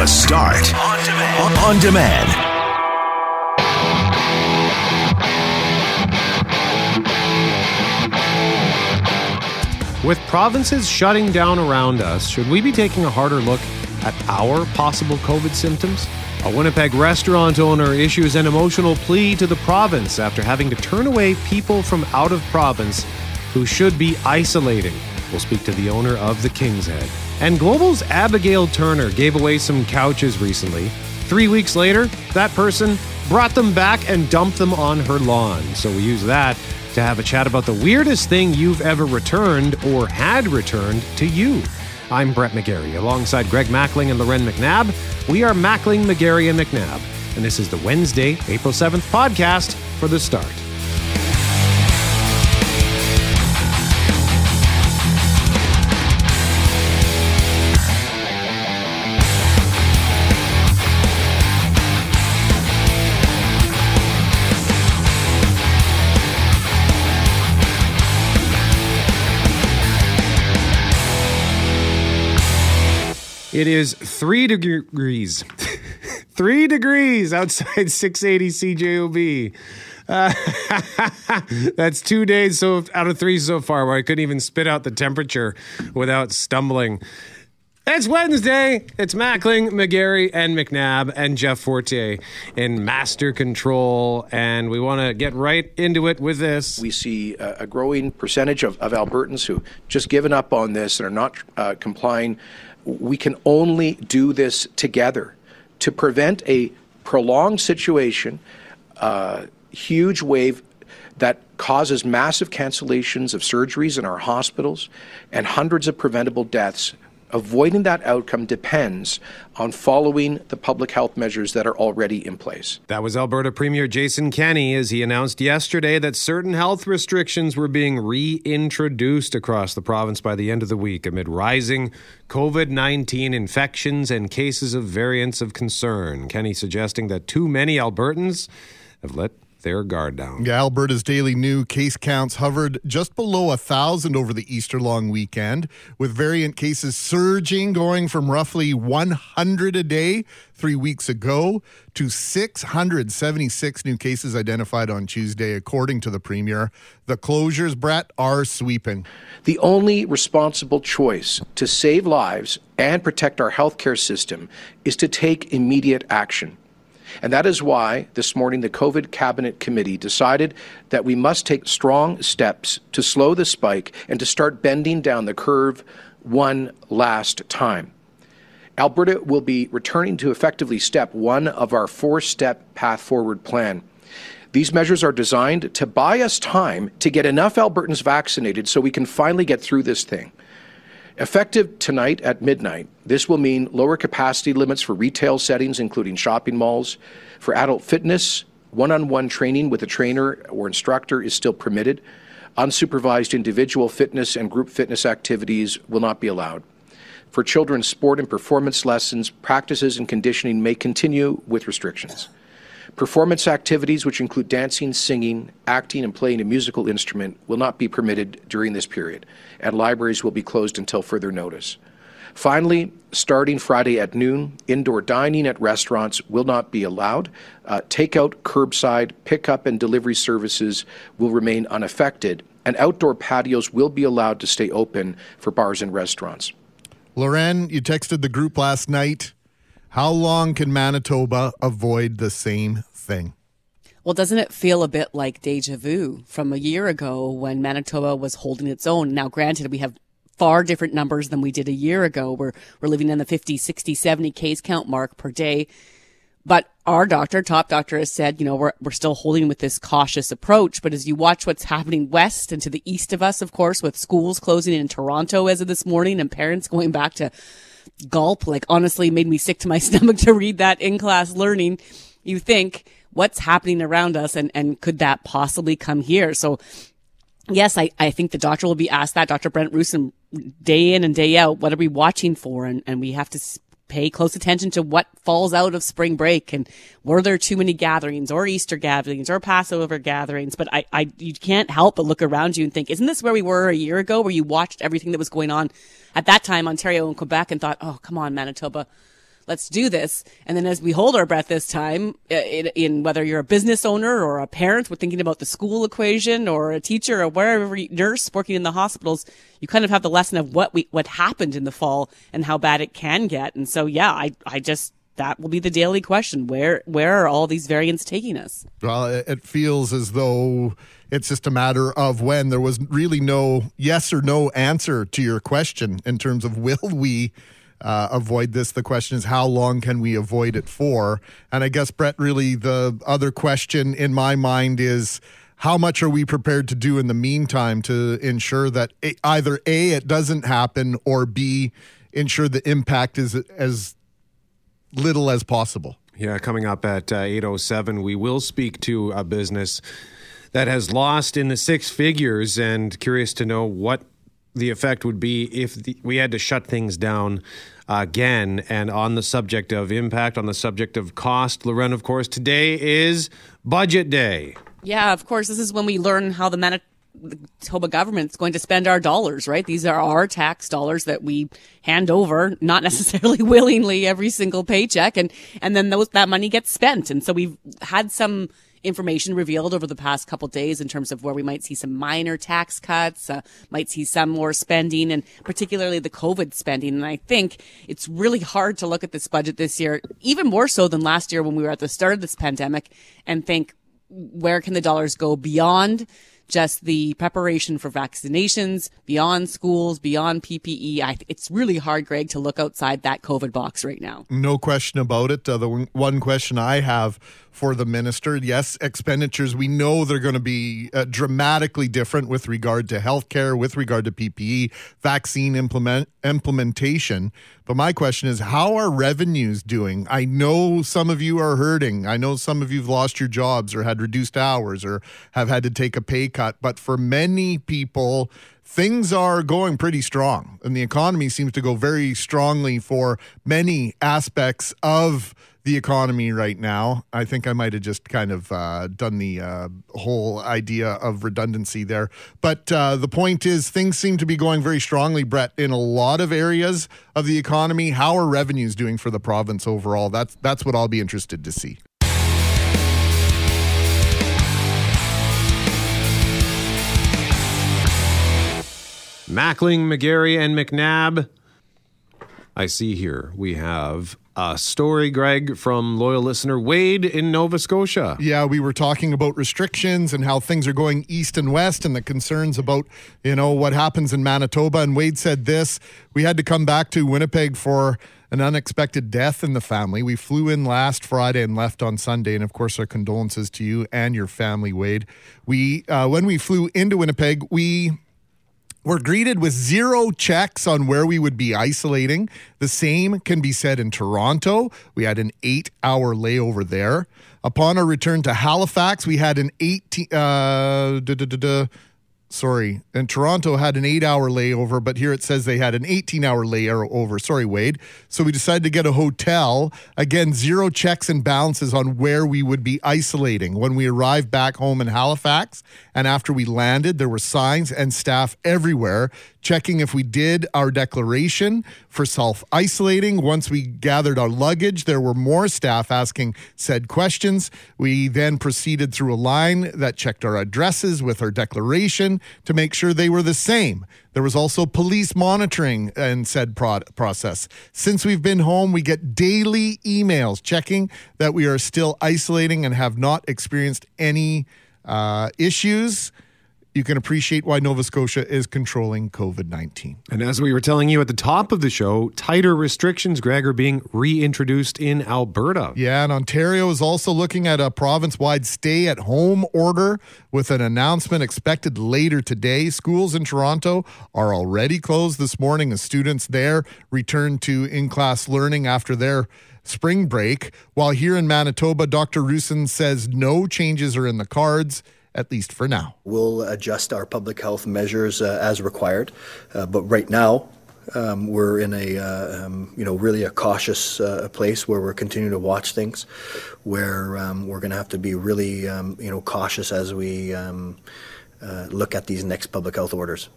The Start on demand. With provinces shutting down around us, should we be taking a harder look at our possible COVID symptoms? A Winnipeg restaurant owner issues an emotional plea to the province after having to turn away people from out of province who should be isolating. We'll speak to the owner of the King's Head. And Global's Abigail Turner gave away some couches recently. 3 weeks later, that person brought them back and dumped them on her lawn. So we use that to have a chat about the weirdest thing you've ever returned or had returned to you. I'm Brett McGarry, alongside Greg Mackling and Loren McNabb. We are Mackling, McGarry, and McNabb, and this is the Wednesday, April 7th podcast for The Start. It is 3 degrees, 3 degrees outside 680 CJOB. That's 2 days so out of three so far where I couldn't even spit out the temperature without stumbling. It's Wednesday. It's Mackling, McGarry, and McNabb, and Jeff Fortier in master control, and we want to get right into it with this. We see a growing percentage of Albertans who just given up on this and are not complying. We can only do this together to prevent a prolonged situation, huge wave that causes massive cancellations of surgeries in our hospitals and hundreds of preventable deaths. Avoiding that outcome depends on following the public health measures that are already in place. That was Alberta Premier Jason Kenney as he announced yesterday that certain health restrictions were being reintroduced across the province by the end of the week amid rising COVID-19 infections and cases of variants of concern. Kenney suggesting that too many Albertans have let their guard down. Yeah, Alberta's daily new case counts hovered just below 1,000 over the Easter long weekend, with variant cases surging, going from roughly 100 a day 3 weeks ago to 676 new cases identified on Tuesday, according to the Premier. The closures, Brett, are sweeping. The only responsible choice to save lives and protect our healthcare system is to take immediate action. And that is why this morning the COVID Cabinet Committee decided that we must take strong steps to slow the spike and to start bending down the curve one last time. Alberta will be returning to effectively step one of our four-step path forward plan. These measures are designed to buy us time to get enough Albertans vaccinated so we can finally get through this thing. Effective tonight at midnight, this will mean lower capacity limits for retail settings, including shopping malls. For adult fitness, one-on-one training with a trainer or instructor is still permitted. Unsupervised individual fitness and group fitness activities will not be allowed. For children, sport and performance lessons, practices, and conditioning may continue with restrictions. Performance activities, which include dancing, singing, acting, and playing a musical instrument, will not be permitted during this period, and libraries will be closed until further notice. Finally, starting Friday at noon, indoor dining at restaurants will not be allowed. Takeout, curbside, pickup, and delivery services will remain unaffected, and outdoor patios will be allowed to stay open for bars and restaurants. Loren, you texted the group last night. How long can Manitoba avoid the same thing? Well, doesn't it feel a bit like deja vu from a year ago when Manitoba was holding its own? Now, granted, we have far different numbers than we did a year ago. We're living in the 50, 60, 70 case count mark per day. But our doctor, top doctor, has said, you know, we're still holding with this cautious approach. But as you watch what's happening west and to the east of us, of course, with schools closing in Toronto as of this morning and parents going back to gulp, like honestly made me sick to my stomach to read that in class learning. You think what's happening around us and could that possibly come here? So yes, I think the doctor will be asked that, Dr. Brent Roussin, day in and day out, what are we watching for? And we have to pay close attention to what falls out of spring break and were there too many gatherings or Easter gatherings or Passover gatherings. But you can't help but look around you and think, isn't this where we were a year ago where you watched everything that was going on at that time, Ontario and Quebec, and thought, oh, come on, Manitoba, let's do this. And then as we hold our breath this time, in whether you're a business owner or a parent, we're thinking about the school equation, or a teacher, or wherever, nurse working in the hospitals, you kind of have the lesson of what happened in the fall and how bad it can get. And so, yeah, I just that will be the daily question. Where are all these variants taking us? Well, it feels as though it's just a matter of when. There was really no yes or no answer to your question in terms of will we avoid this. The question is, how long can we avoid it for? And I guess, Brett, really the other question in my mind is, how much are we prepared to do in the meantime to ensure that either A, it doesn't happen, or B, ensure the impact is as little as possible. Yeah, coming up at 8:07, we will speak to a business that has lost in the six figures, and curious to know what the effect would be if we had to shut things down again. And on the subject of impact, on the subject of cost, Loren, of course, today is budget day. Yeah, of course, this is when we learn how the Manitoba government's going to spend our dollars, right? These are our tax dollars that we hand over, not necessarily willingly, every single paycheck. And then that money gets spent. And so we've had some information revealed over the past couple of days in terms of where we might see some minor tax cuts, might see some more spending, and particularly the COVID spending. And I think it's really hard to look at this budget this year, even more so than last year when we were at the start of this pandemic, and think, where can the dollars go beyond just the preparation for vaccinations, beyond schools, beyond PPE. It's really hard, Greg, to look outside that COVID box right now. No question about it. The one question I have for the minister, yes, expenditures, we know they're going to be dramatically different with regard to healthcare, with regard to PPE, vaccine implementation. But my question is, how are revenues doing? I know some of you are hurting. I know some of you have lost your jobs or had reduced hours or have had to take a pay cut. But for many people, things are going pretty strong, and the economy seems to go very strongly for many aspects of the economy right now. I think I might have just kind of done the whole idea of redundancy there. But the point is, things seem to be going very strongly, Brett, in a lot of areas of the economy. How are revenues doing for the province overall? That's what I'll be interested to see. Mackling, McGarry, and McNabb. I see here we have a story, Greg, from loyal listener Wade in Nova Scotia. Yeah, we were talking about restrictions and how things are going east and west and the concerns about, what happens in Manitoba. And Wade said this: we had to come back to Winnipeg for an unexpected death in the family. We flew in last Friday and left on Sunday. And of course, our condolences to you and your family, Wade. We when we flew into Winnipeg, we're greeted with zero checks on where we would be isolating. The same can be said in Toronto. We had an 8-hour layover there. Upon our return to Halifax, we had an Toronto had an 8-hour layover, but here it says they had an 18-hour layover. Sorry, Wade. So we decided to get a hotel. Again, zero checks and balances on where we would be isolating. When we arrived back home in Halifax, and after we landed, there were signs and staff everywhere checking if we did our declaration for self-isolating. Once we gathered our luggage, there were more staff asking said questions. We then proceeded through a line that checked our addresses with our declaration to make sure they were the same. There was also police monitoring in said process. Since we've been home, we get daily emails checking that we are still isolating and have not experienced any issues. You can appreciate why Nova Scotia is controlling COVID-19. And as we were telling you at the top of the show, tighter restrictions, Greg, are being reintroduced in Alberta. Yeah, and Ontario is also looking at a province-wide stay-at-home order with an announcement expected later today. Schools in Toronto are already closed this morning as students there return to in-class learning after their spring break. While here in Manitoba, Dr. Roussin says no changes are in the cards, at least for now. We'll adjust our public health measures as required, but right now we're in a really a cautious place where we're continuing to watch things, where we're going to have to be really cautious as we look at these next public health orders.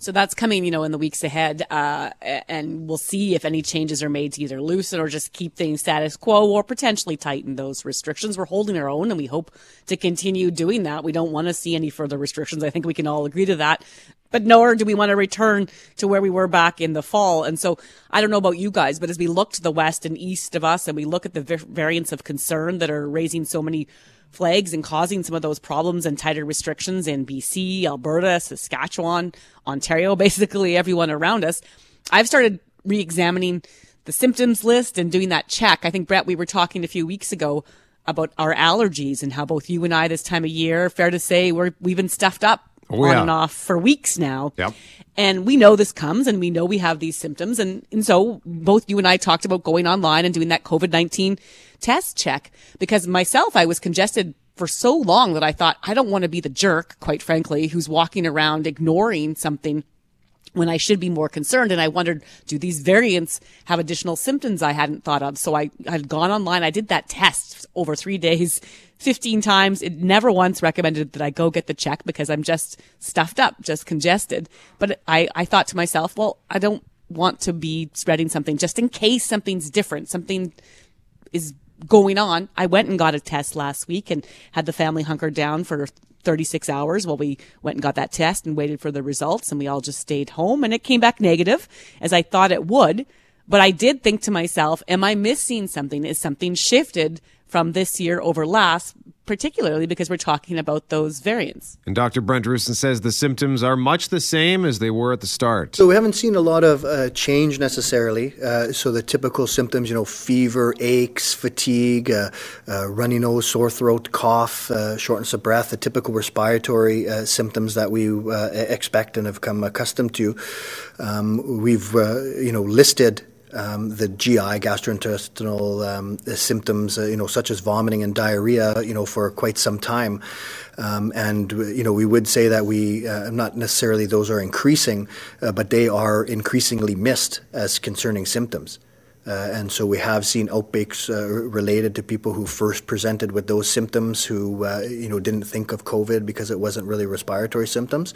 So that's coming, you know, in the weeks ahead, and we'll see if any changes are made to either loosen or just keep things status quo or potentially tighten those restrictions. We're holding our own, and we hope to continue doing that. We don't want to see any further restrictions. I think we can all agree to that. But nor do we want to return to where we were back in the fall. And so I don't know about you guys, but as we look to the west and east of us and we look at the variants of concern that are raising so many flags and causing some of those problems and tighter restrictions in BC, Alberta, Saskatchewan, Ontario, basically everyone around us, I've started re-examining the symptoms list and doing that check. I think, Brett, we were talking a few weeks ago about our allergies and how both you and I this time of year, fair to say, we've been stuffed up. Oh, yeah. On and off for weeks now. Yep. And we know this comes and we know we have these symptoms. And so both you and I talked about going online and doing that COVID-19 test check, because myself, I was congested for so long that I thought, I don't want to be the jerk, quite frankly, who's walking around ignoring something when I should be more concerned. And I wondered, do these variants have additional symptoms I hadn't thought of? So I had gone online. I did that test over 3 days, 15 times. It never once recommended that I go get the check because I'm just stuffed up, just congested. But I thought to myself, well, I don't want to be spreading something just in case something's different. Something is going on. I went and got a test last week and had the family hunker down for 36 hours while we went and got that test and waited for the results, and we all just stayed home, and it came back negative, as I thought it would. But I did think to myself, am I missing something? Is something shifted from this year over last, particularly because we're talking about those variants? And Dr. Brent Roussin says the symptoms are much the same as they were at the start. So we haven't seen a lot of change necessarily. So the typical symptoms, you know, fever, aches, fatigue, runny nose, sore throat, cough, shortness of breath, the typical respiratory symptoms that we expect and have come accustomed to. We've, you know, listed the GI, gastrointestinal symptoms, you know, such as vomiting and diarrhea, you know, for quite some time. And, you know, we would say that we, not necessarily those are increasing, but they are increasingly missed as concerning symptoms. And so we have seen outbreaks related to people who first presented with those symptoms, who you know, didn't think of COVID because it wasn't really respiratory symptoms.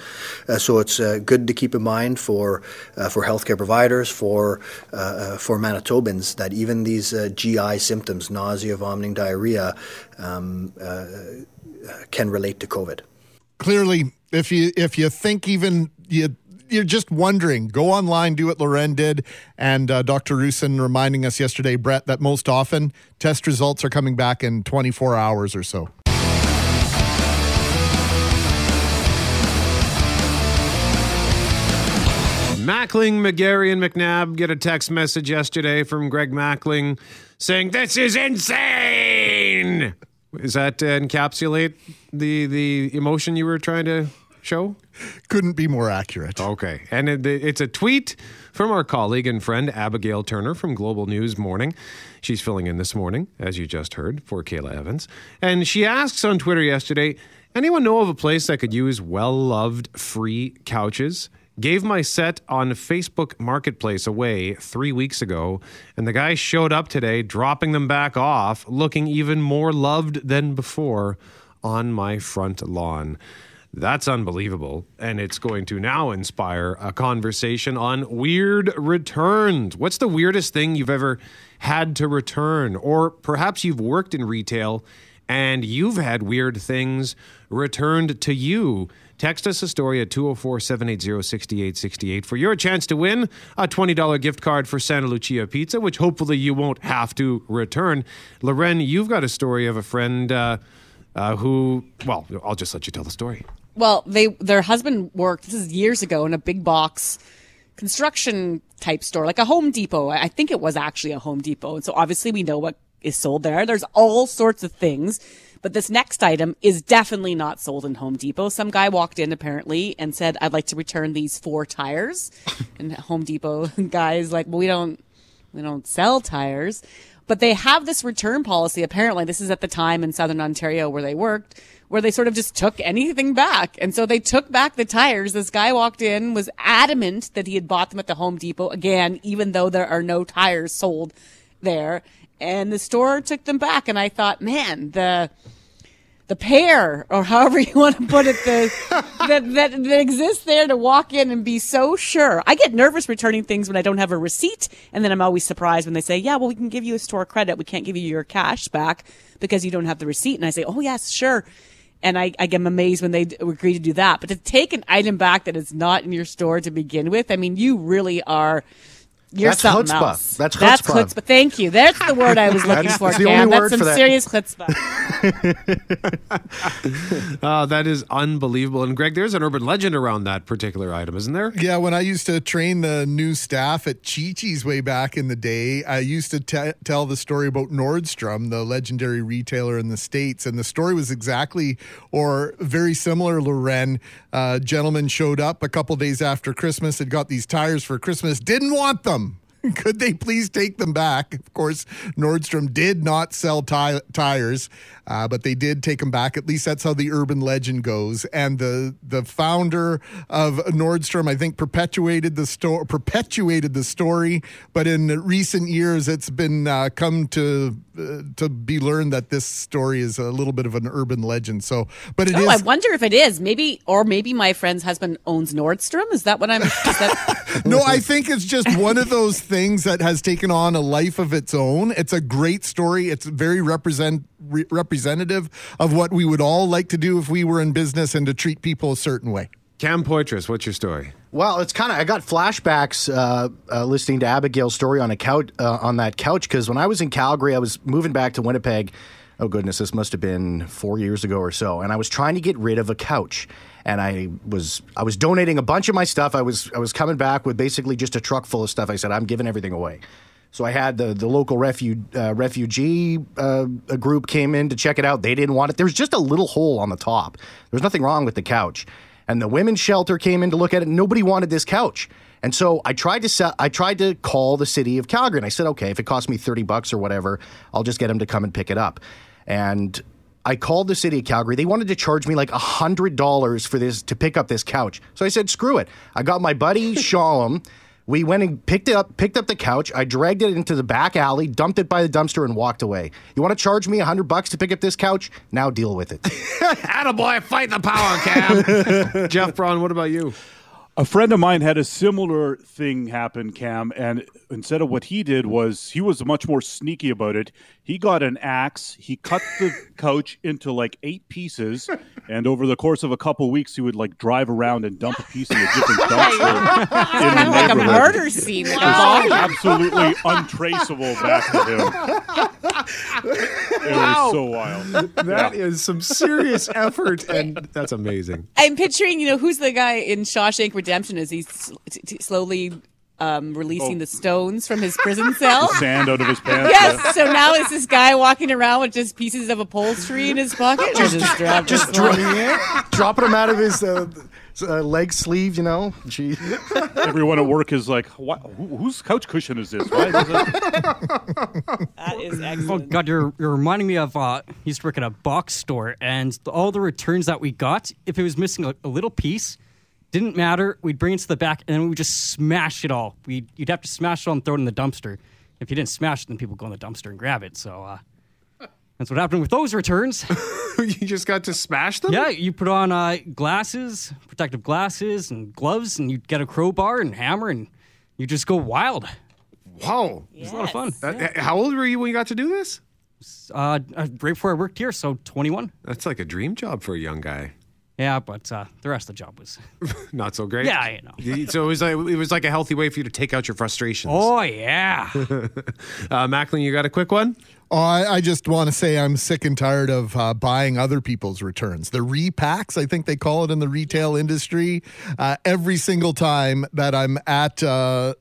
So it's good to keep in mind for healthcare providers, for Manitobans, that even these GI symptoms, nausea, vomiting, diarrhea, can relate to COVID. Clearly, if you think even you. You're just wondering, go online, do what Loren did, and Dr. Roussin reminding us yesterday, Brett, that most often test results are coming back in 24 hours or so. Mackling, McGarry, and McNabb get a text message yesterday from Greg Mackling saying, "This is insane!" Is that to encapsulate the emotion you were trying to show? Couldn't be more accurate. Okay. And it's a tweet from our colleague and friend Abigail Turner from Global News Morning. She's filling in this morning, as you just heard, for Kayla Evans. And she asks on Twitter yesterday, anyone know of a place that could use well-loved free couches? Gave my set on Facebook Marketplace away 3 weeks ago, and the guy showed up today dropping them back off, looking even more loved than before on my front lawn. That's unbelievable, and it's going to now inspire a conversation on weird returns. What's the weirdest thing you've ever had to return? Or perhaps you've worked in retail and you've had weird things returned to you. Text us a story at 204-780-6868 for your chance to win a $20 gift card for Santa Lucia Pizza, which hopefully you won't have to return. Loren, you've got a story of a friend who, well, I'll just let you tell the story. Well, their husband worked, this is years ago, in a big box construction type store, like a Home Depot. I think it was actually a Home Depot. And so obviously we know what is sold there. There's all sorts of things. But this next item is definitely not sold in Home Depot. Some guy walked in apparently and said, "I'd like to return these 4 tires." And Home Depot guy's like, "Well, we don't sell tires." But they have this return policy, apparently. This is at the time in Southern Ontario where they worked, where they sort of just took anything back. And so they took back the tires. This guy walked in, was adamant that he had bought them at the Home Depot, again, even though there are no tires sold there. And the store took them back. And I thought, man, the the pair, or however you want to put it, that exists there to walk in and be so sure. I get nervous returning things when I don't have a receipt, and then I'm always surprised when they say, yeah, well, we can give you a store credit. We can't give you your cash back because you don't have the receipt. And I say, oh, yes, sure. And I get amazed when they agree to do that. But to take an item back that is not in your store to begin with, I mean, you really are... That's chutzpah. Else. That's chutzpah. Thank you. That's the word I was looking for, Cam. That's some serious chutzpah. That is unbelievable. And Greg, there's an urban legend around that particular item, isn't there? Yeah, when I used to train the new staff at Chi-Chi's way back in the day, I used to tell the story about Nordstrom, the legendary retailer in the States. And the story was exactly or very similar, Loren. A gentleman showed up a couple days after Christmas, had got these tires for Christmas, didn't want them. Could they please take them back? Of course, Nordstrom did not sell tires, but they did take them back. At least that's how the urban legend goes. And the founder of Nordstrom, I think, perpetuated the story. But in recent years, it's been come to be learned that this story is a little bit of an urban legend. So, but it is. I wonder if it is. Maybe my friend's husband owns Nordstrom. Is that what I'm? No, I think it's just one of those things that has taken on a life of its own. It's a great story. It's very representative of what we would all like to do if we were in business and to treat people a certain way. Cam Poitras, what's your story? Well, it's kind of, I got flashbacks listening to Abigail's story on a couch, on that couch, because when I was in Calgary, I was moving back to Winnipeg. Oh, goodness, this must have been 4 years ago or so. And I was trying to get rid of a couch. And I was donating a bunch of my stuff. I was coming back with basically just a truck full of stuff. I said, I'm giving everything away. So I had the local refugee group came in to check it out. They didn't want it. There was just a little hole on the top. There was nothing wrong with the couch. And the women's shelter came in to look at it. Nobody wanted this couch. And so I tried to call the city of Calgary. And I said, okay, if it costs me $30 or whatever, I'll just get them to come and pick it up. And I called the city of Calgary. They wanted to charge me like $100 for this, to pick up this couch. So I said, screw it. I got my buddy, Shalom. We went and picked up the couch. I dragged it into the back alley, dumped it by the dumpster, and walked away. You want to charge me $100 to pick up this couch? Now deal with it. Attaboy, fight the power, Cam. Jeff Braun, what about you? A friend of mine had a similar thing happen, Cam, and instead of what he did was he was much more sneaky about it. He got an axe. He cut the couch into like 8 pieces, and over the course of a couple of weeks, he would like drive around and dump a piece in a different dumpster. Kind of like a murder scene. It was absolutely untraceable back to him. It was so wild. That is some serious effort, and that's amazing. I'm picturing, who's the guy in Shawshank Redemption as he's slowly releasing the stones from his prison cell. The sand out of his pants. Yes, yeah. So now it's this guy walking around with just pieces of upholstery in his pocket. Dropping them out of his leg sleeve, Gee. Everyone at work is like, whose couch cushion is this? Why is that is excellent. Oh, God, you're reminding me of, I used to work at a box store, and all the returns that we got, if it was missing a little piece, didn't matter. We'd bring it to the back, and then we'd just smash it all. You'd have to smash it all and throw it in the dumpster. If you didn't smash it, then people go in the dumpster and grab it. So that's what happened with those returns. You just got to smash them? Yeah, you put on glasses, protective glasses, and gloves, and you'd get a crowbar and hammer, and you just go wild. Wow. Yes. It was a lot of fun. How old were you when you got to do this? Right before I worked here, so 21. That's like a dream job for a young guy. Yeah, but the rest of the job was... Not so great? Yeah, So it was like a healthy way for you to take out your frustrations. Oh, yeah. Macklin, you got a quick one? Oh, I just want to say I'm sick and tired of buying other people's returns. The repacks, I think they call it in the retail industry. Every single time that I'm at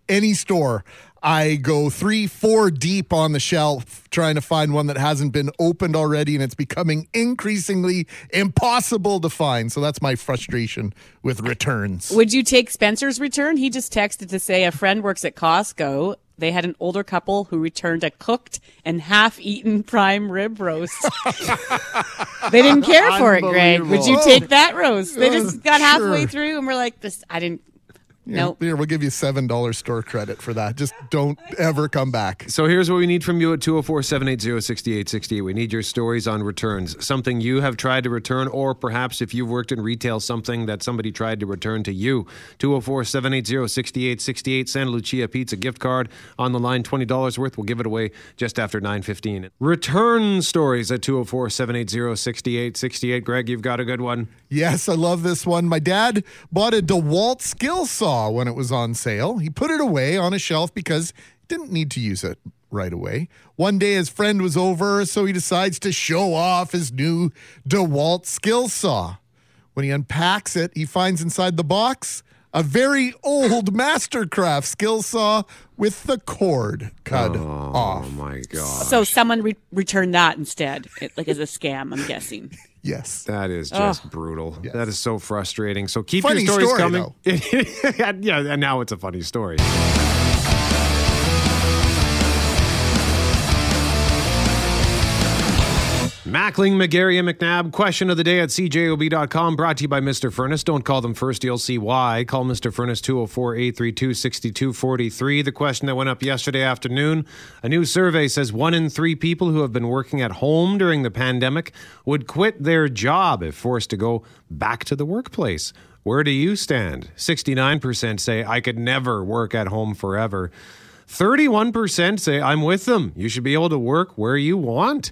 any store, I go 3-4 deep on the shelf trying to find one that hasn't been opened already, and it's becoming increasingly impossible to find. So that's my frustration with returns. Would you take Spencer's return? He just texted to say a friend works at Costco. They had an older couple who returned a cooked and half-eaten prime rib roast. They didn't care for it, Greg. Would you take that roast? They just got halfway through and were like, "This, I didn't." Nope. Here, we'll give you $7 store credit for that. Just don't ever come back. So here's what we need from you at 204-780-6868. We need your stories on returns, something you have tried to return, or perhaps if you've worked in retail, something that somebody tried to return to you. 204-780-6868. Santa Lucia Pizza gift card on the line, $20 worth. We'll give it away just after 9:15. Return stories at 204-780-6868. Greg, you've got a good one. Yes, I love this one. My dad bought a DeWalt skill saw when it was on sale. He put it away on a shelf because he didn't need to use it right away. One day his friend was over, so he decides to show off his new DeWalt skill saw. When he unpacks it, he finds inside the box a very old Mastercraft skill saw with the cord cut off. Oh, my God. So someone returned that instead, like as a scam, I'm guessing. Yes. That is just brutal. Yes. That is so frustrating. So keep your stories coming. Yeah, and now it's a funny story. Mackling, McGarry, and McNabb. Question of the day at CJOB.com, brought to you by Mr. Furnace. Don't call them first, you'll see why. Call Mr. Furnace 204-832-6243. The question that went up yesterday afternoon, a new survey says 1 in 3 people who have been working at home during the pandemic would quit their job if forced to go back to the workplace. Where do you stand? 69% say, I could never work at home forever. 31% say, I'm with them. You should be able to work where you want.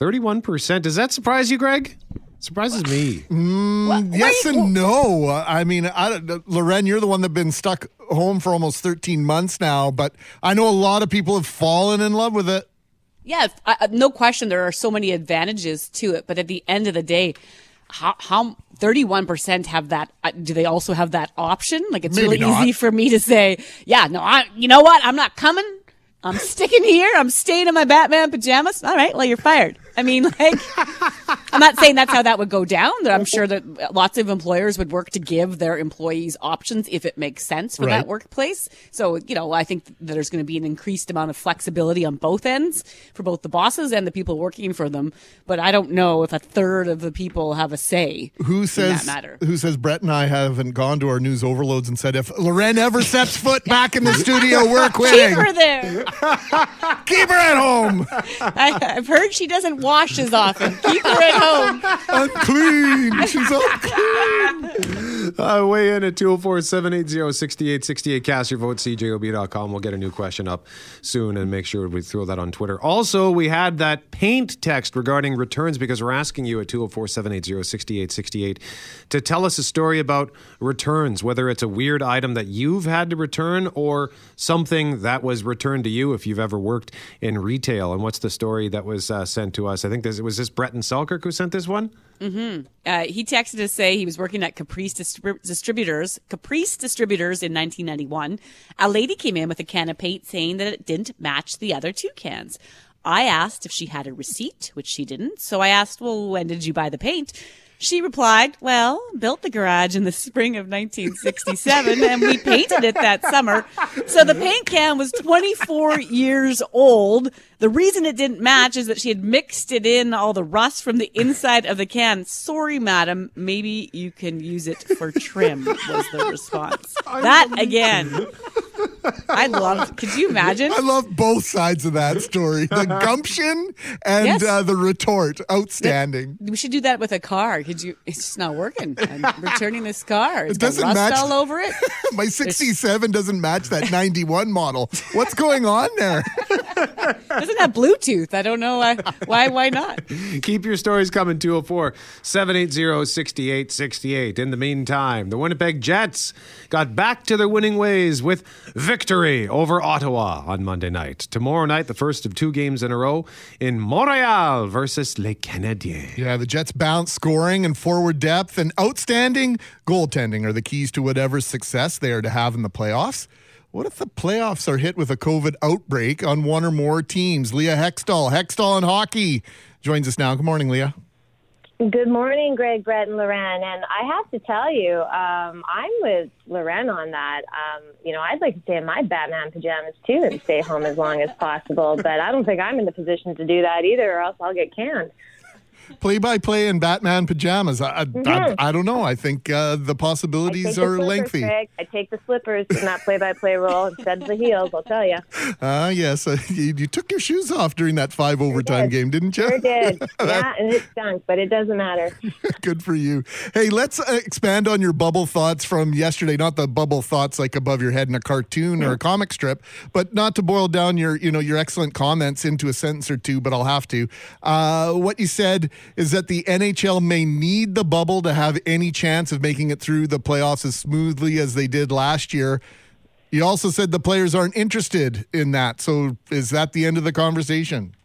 31%. Does that surprise you, Greg? Surprises me. Yes and no. I mean, Loren, you're the one that's been stuck home for almost 13 months now, but I know a lot of people have fallen in love with it. Yeah, no question. There are so many advantages to it, but at the end of the day, how 31% have that? Do they also have that option? Like, it's really easy for me to say, yeah, no, you know what? I'm not coming. I'm sticking here. I'm staying in my Batman pajamas. All right. Well, you're fired. I mean, like, I'm not saying that's how that would go down. I'm sure that lots of employers would work to give their employees options if it makes sense for that workplace. So, you know, I think that there's going to be an increased amount of flexibility on both ends for both the bosses and the people working for them. But I don't know if 1/3 of the people have a say in that matter. Who says Brett and I haven't gone to our news overloads and said, if Loren ever steps foot back in the studio, we're quitting. Keep her there. Keep her at home. I've heard she doesn't washes often. Keep her at home. Unclean. She's unclean. Weigh in at 204-780-6868. Cast your vote, CJOB.com. We'll get a new question up soon and make sure we throw that on Twitter. Also, we had that paint text regarding returns because we're asking you at 204-780-6868 to tell us a story about returns, whether it's a weird item that you've had to return or something that was returned to you if you've ever worked in retail. And what's the story that was sent to us? I think was this Bretton Selkirk who sent this one? Mm-hmm. He texted to say he was working at Caprice Distributors in 1991. A lady came in with a can of paint saying that it didn't match the other two cans. I asked if she had a receipt, which she didn't. So I asked, well, when did you buy the paint? She replied, well, built the garage in the spring of 1967, and we painted it that summer. So the paint can was 24 years old. The reason it didn't match is that she had mixed it in all the rust from the inside of the can. Sorry, madam, maybe you can use it for trim, was the response. That, again... I loved. Could you imagine? I love both sides of that story. The gumption and the retort. Outstanding. We should do that with a car. Could you? It's just not working. I'm returning this car. It doesn't rust match all over it. My 67 doesn't match that 91 model. What's going on there? Doesn't have Bluetooth. I don't know why not. Keep your stories coming. 204-780-6868. In the meantime, the Winnipeg Jets got back to their winning ways with victory over Ottawa on Monday night. Tomorrow night, the first of 2 games in a row in Montreal versus Les Canadiens. Yeah, the Jets' bounce scoring and forward depth and outstanding goaltending are the keys to whatever success they are to have in the playoffs. What if the playoffs are hit with a COVID outbreak on one or more teams? Leah Hextall in hockey, joins us now. Good morning, Leah. Good morning, Greg, Brett, and Loren. And I have to tell you, I'm with Loren on that. You know, I'd like to stay in my Batman pajamas, too, and stay home as long as possible. But I don't think I'm in the position to do that either, or else I'll get canned. play-by-play in Batman pajamas. I don't know. I think the possibilities are lengthy. Greg, I take the slippers in that play-by-play role instead of the heels, I'll tell you. Yes. You took your shoes off during that five-overtime game, didn't you? Sure did. Yeah, and it stunk, but it doesn't matter. Good for you. Hey, let's expand on your bubble thoughts from yesterday. Not the bubble thoughts like above your head in a cartoon or a comic strip, but not to boil down your excellent comments into a sentence or two, but I'll have to. What you said is that the NHL may need the bubble to have any chance of making it through the playoffs as smoothly as they did last year. You also said the players aren't interested in that. So is that the end of the conversation?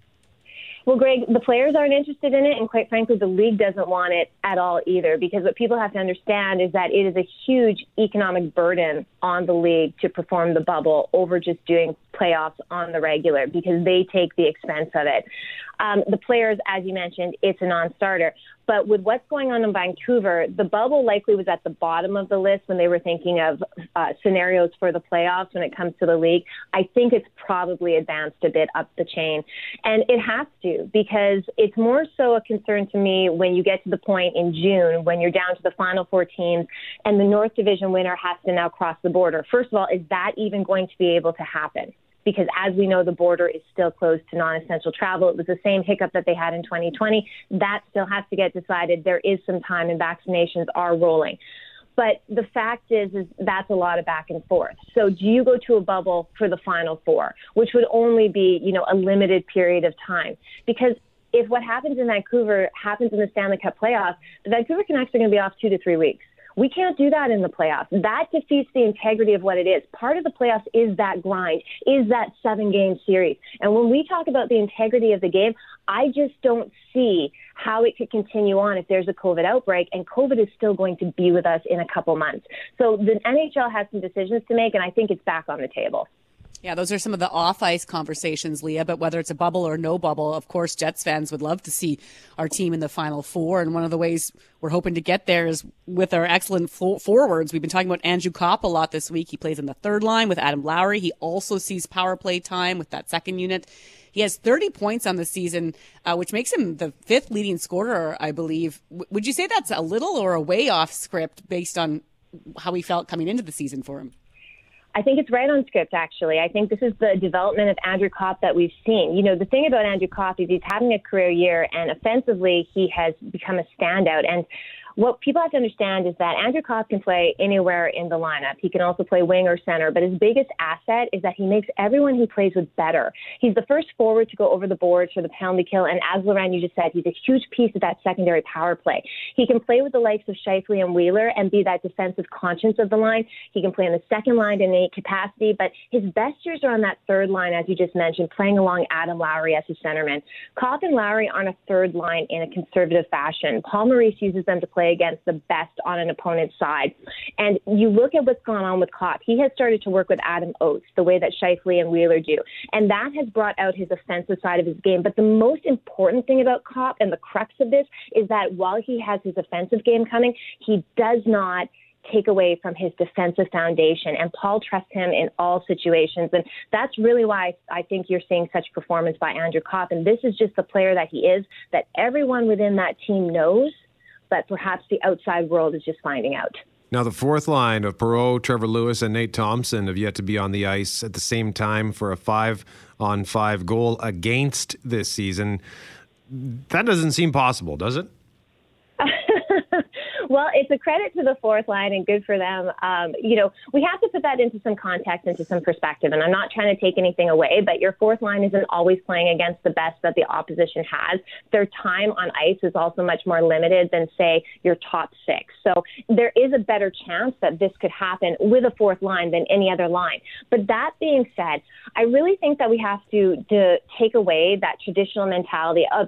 Well, Greg, the players aren't interested in it, and quite frankly, the league doesn't want it at all either, because what people have to understand is that it is a huge economic burden on the league to perform the bubble over just doing playoffs on the regular, because they take the expense of it. The players, as you mentioned, it's a non-starter. But with what's going on in Vancouver, the bubble likely was at the bottom of the list when they were thinking of scenarios for the playoffs when it comes to the league. I think it's probably advanced a bit up the chain. And it has to, because it's more so a concern to me when you get to the point in June when you're down to the final four teams and the North Division winner has to now cross the border. First of all, is that even going to be able to happen? Because as we know, the border is still closed to non-essential travel. It was the same hiccup that they had in 2020. That still has to get decided. There is some time and vaccinations are rolling. But the fact is that's a lot of back and forth. So do you go to a bubble for the final four, which would only be, a limited period of time? Because if what happens in Vancouver happens in the Stanley Cup playoffs, the Vancouver Canucks are going to be off 2 to 3 weeks. We can't do that in the playoffs. That defeats the integrity of what it is. Part of the playoffs is that grind, is that 7-game series. And when we talk about the integrity of the game, I just don't see how it could continue on if there's a COVID outbreak, and COVID is still going to be with us in a couple months. So the NHL has some decisions to make, and I think it's back on the table. Yeah, those are some of the off-ice conversations, Leah, but whether it's a bubble or no bubble, of course, Jets fans would love to see our team in the Final Four, and one of the ways we're hoping to get there is with our excellent forwards. We've been talking about Andrew Copp a lot this week. He plays in the third line with Adam Lowry. He also sees power play time with that second unit. He has 30 points on the season, which makes him the fifth leading scorer, I believe. Would you say that's a little or a way off script based on how he felt coming into the season for him? I think it's right on script, actually. I think this is the development of Andrew Copp that we've seen. The thing about Andrew Copp is he's having a career year, and offensively, he has become a standout. And what people have to understand is that Andrew Copp can play anywhere in the lineup. He can also play wing or center, but his biggest asset is that he makes everyone he plays with better. He's the first forward to go over the boards for the penalty kill, and as Lauren, you just said, he's a huge piece of that secondary power play. He can play with the likes of Scheifele and Wheeler and be that defensive conscience of the line. He can play on the second line in any capacity, but his best years are on that third line, as you just mentioned, playing along Adam Lowry as his centerman. Cobb and Lowry aren't a third line in a conservative fashion. Paul Maurice uses them to play against the best on an opponent's side. And you look at what's gone on with Copp. He has started to work with Adam Oates the way that Scheifele and Wheeler do. And that has brought out his offensive side of his game. But the most important thing about Copp and the crux of this is that while he has his offensive game coming, he does not take away from his defensive foundation. And Paul trusts him in all situations. And that's really why I think you're seeing such performance by Andrew Copp. And this is just the player that he is, that everyone within that team knows, but perhaps the outside world is just finding out. Now, the fourth line of Perreault, Trevor Lewis, and Nate Thompson have yet to be on the ice at the same time for a 5-on-5 goal against this season. That doesn't seem possible, does it? Well, it's a credit to the fourth line and good for them. We have to put that into some context, into some perspective, and I'm not trying to take anything away, but your fourth line isn't always playing against the best that the opposition has. Their time on ice is also much more limited than, say, your top six. So there is a better chance that this could happen with a fourth line than any other line. But that being said, I really think that we have to take away that traditional mentality of,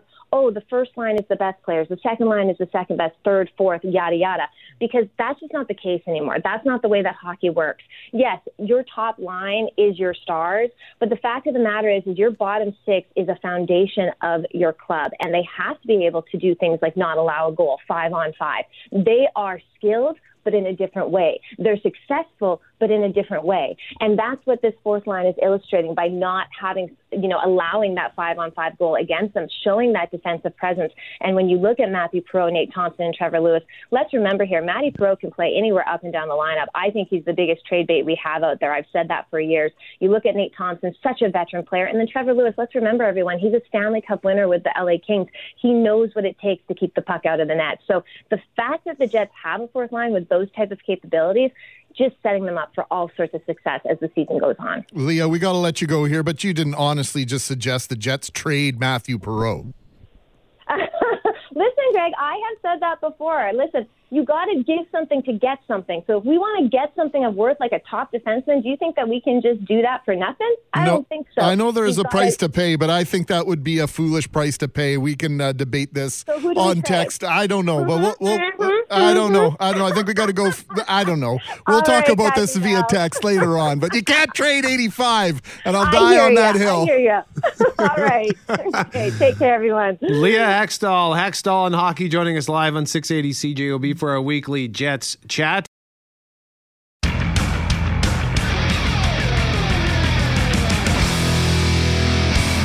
the first line is the best players, the second line is the second best, third, fourth, yada, yada, because that's just not the case anymore. That's not the way that hockey works. Yes, your top line is your stars, but the fact of the matter is your bottom six is a foundation of your club, and they have to be able to do things like not allow a goal, 5-on-5. They are skilled, but in a different way. They're successful, but in a different way. And that's what this fourth line is illustrating by not having, you know, allowing that 5-on-5 goal against them, showing that defensive presence. And when you look at Matthew Perreault, Nate Thompson, and Trevor Lewis, let's remember here, Matty Perreault can play anywhere up and down the lineup. I think he's the biggest trade bait we have out there. I've said that for years. You look at Nate Thompson, such a veteran player. And then Trevor Lewis, let's remember, everyone, he's a Stanley Cup winner with the LA Kings. He knows what it takes to keep the puck out of the net. So the fact that the Jets have a fourth line with those type of capabilities, just setting them up for all sorts of success as the season goes on. Leah, we got to let you go here, but you didn't honestly just suggest the Jets trade Matthew Perreault. Listen, Greg, I have said that before. Listen, you got to give something to get something. So if we want to get something of worth, like a top defenseman, do you think that we can just do that for nothing? I don't think so. I know there's a price to pay, but I think that would be a foolish price to pay. We can debate this on text. I don't know, but I don't know. I think we got to go. I don't know. We'll talk about this via text later on. But you can't trade 85, and I'll die on that hill. I hear you. All right. Okay. Take care, everyone. Leah Hextall and hockey, joining us live on 680 CJOB. For our weekly Jets chat.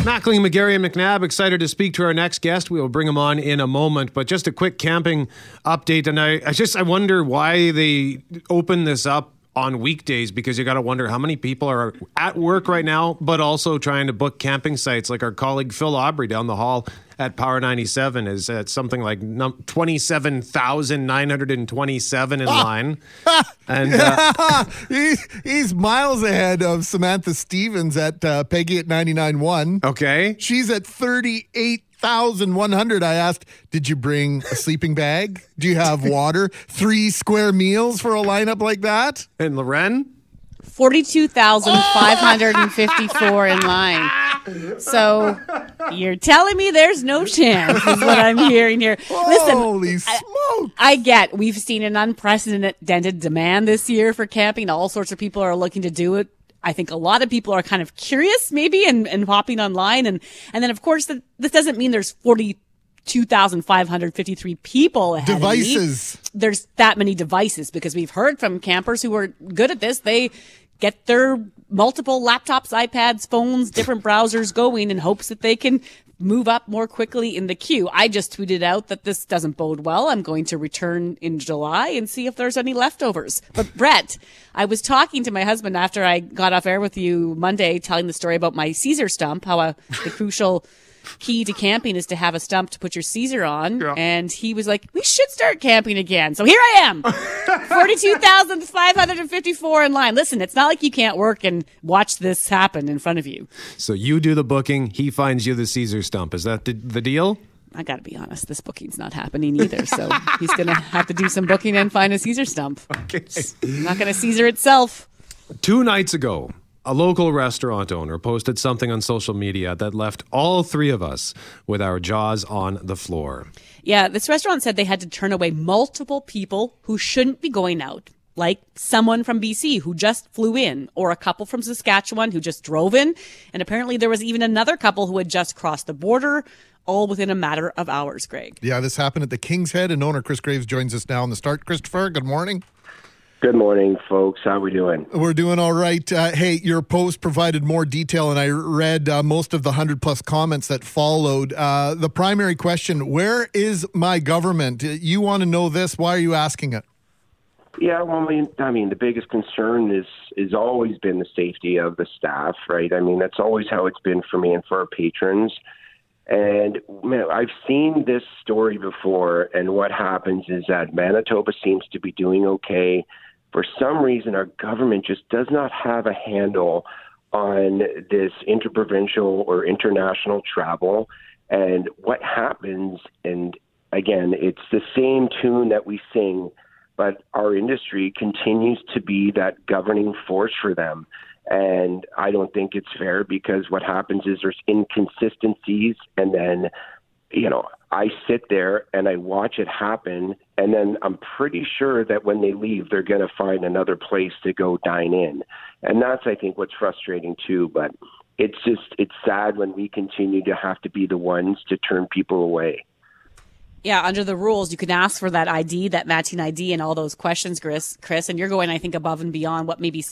Mackling, McGarry, and McNabb, excited to speak to our next guest. We will bring him on in a moment, but just a quick camping update. And I wonder why they opened this up on weekdays, because you got to wonder how many people are at work right now, but also trying to book camping sites. Like our colleague Phil Aubrey down the hall at Power 97 is at something like 27,927 in line. And he's miles ahead of Samantha Stevens at Peggy at 99.1. Okay. She's at 38,100. I asked, did you bring a sleeping bag? Do you have water? 3 square meals for a lineup like that? And Loren? 42,554 in line. So you're telling me there's no chance is what I'm hearing here. Listen, holy smoke. I get we've seen an unprecedented demand this year for camping. All sorts of people are looking to do it. I think a lot of people are kind of curious maybe and hopping online. And then, of course, this doesn't mean there's 42,553 people ahead devices. Of me. There's that many devices, because we've heard from campers who are good at this. They get their multiple laptops, iPads, phones, different browsers going in hopes that they can move up more quickly in the queue. I just tweeted out that this doesn't bode well. I'm going to return in July and see if there's any leftovers. But Brett, I was talking to my husband after I got off air with you Monday, telling the story about my Caesar stump, how the crucial key to camping is to have a stump to put your Caesar on. Yeah. And he was like, we should start camping again. So here I am, 42,554 in line. Listen, it's not like you can't work and watch this happen in front of you. So you do the booking. He finds you the Caesar stump. Is that the deal? I got to be honest, this booking's not happening either. So he's going to have to do some booking and find a Caesar stump. Okay. It's not going to Caesar itself. 2 nights ago, a local restaurant owner posted something on social media that left all 3 of us with our jaws on the floor. Yeah, this restaurant said they had to turn away multiple people who shouldn't be going out, like someone from BC who just flew in, or a couple from Saskatchewan who just drove in. And apparently there was even another couple who had just crossed the border, all within a matter of hours, Greg. Yeah, this happened at the King's Head, and owner Chris Graves joins us now on The Start. Christopher, good morning. Good morning, folks. How we doing? We're doing all right. Hey, your post provided more detail, and I read most of the 100-plus comments that followed. The primary question, where is my government? You want to know this. Why are you asking it? Yeah, well, I mean, the biggest concern is always been the safety of the staff, right? I mean, that's always how it's been for me and for our patrons. And man, I've seen this story before, and what happens is that Manitoba seems to be doing okay. For some reason, our government just does not have a handle on this interprovincial or international travel. And what happens, and again, it's the same tune that we sing, but our industry continues to be that governing force for them. And I don't think it's fair, because what happens is there's inconsistencies, and then, you know, I sit there and I watch it happen, and then I'm pretty sure that when they leave, they're going to find another place to go dine in. And that's, I think, what's frustrating too. But it's just, it's sad when we continue to have to be the ones to turn people away. Yeah, under the rules, you can ask for that ID, that matching ID, and all those questions, Chris. And you're going, I think, above and beyond what maybe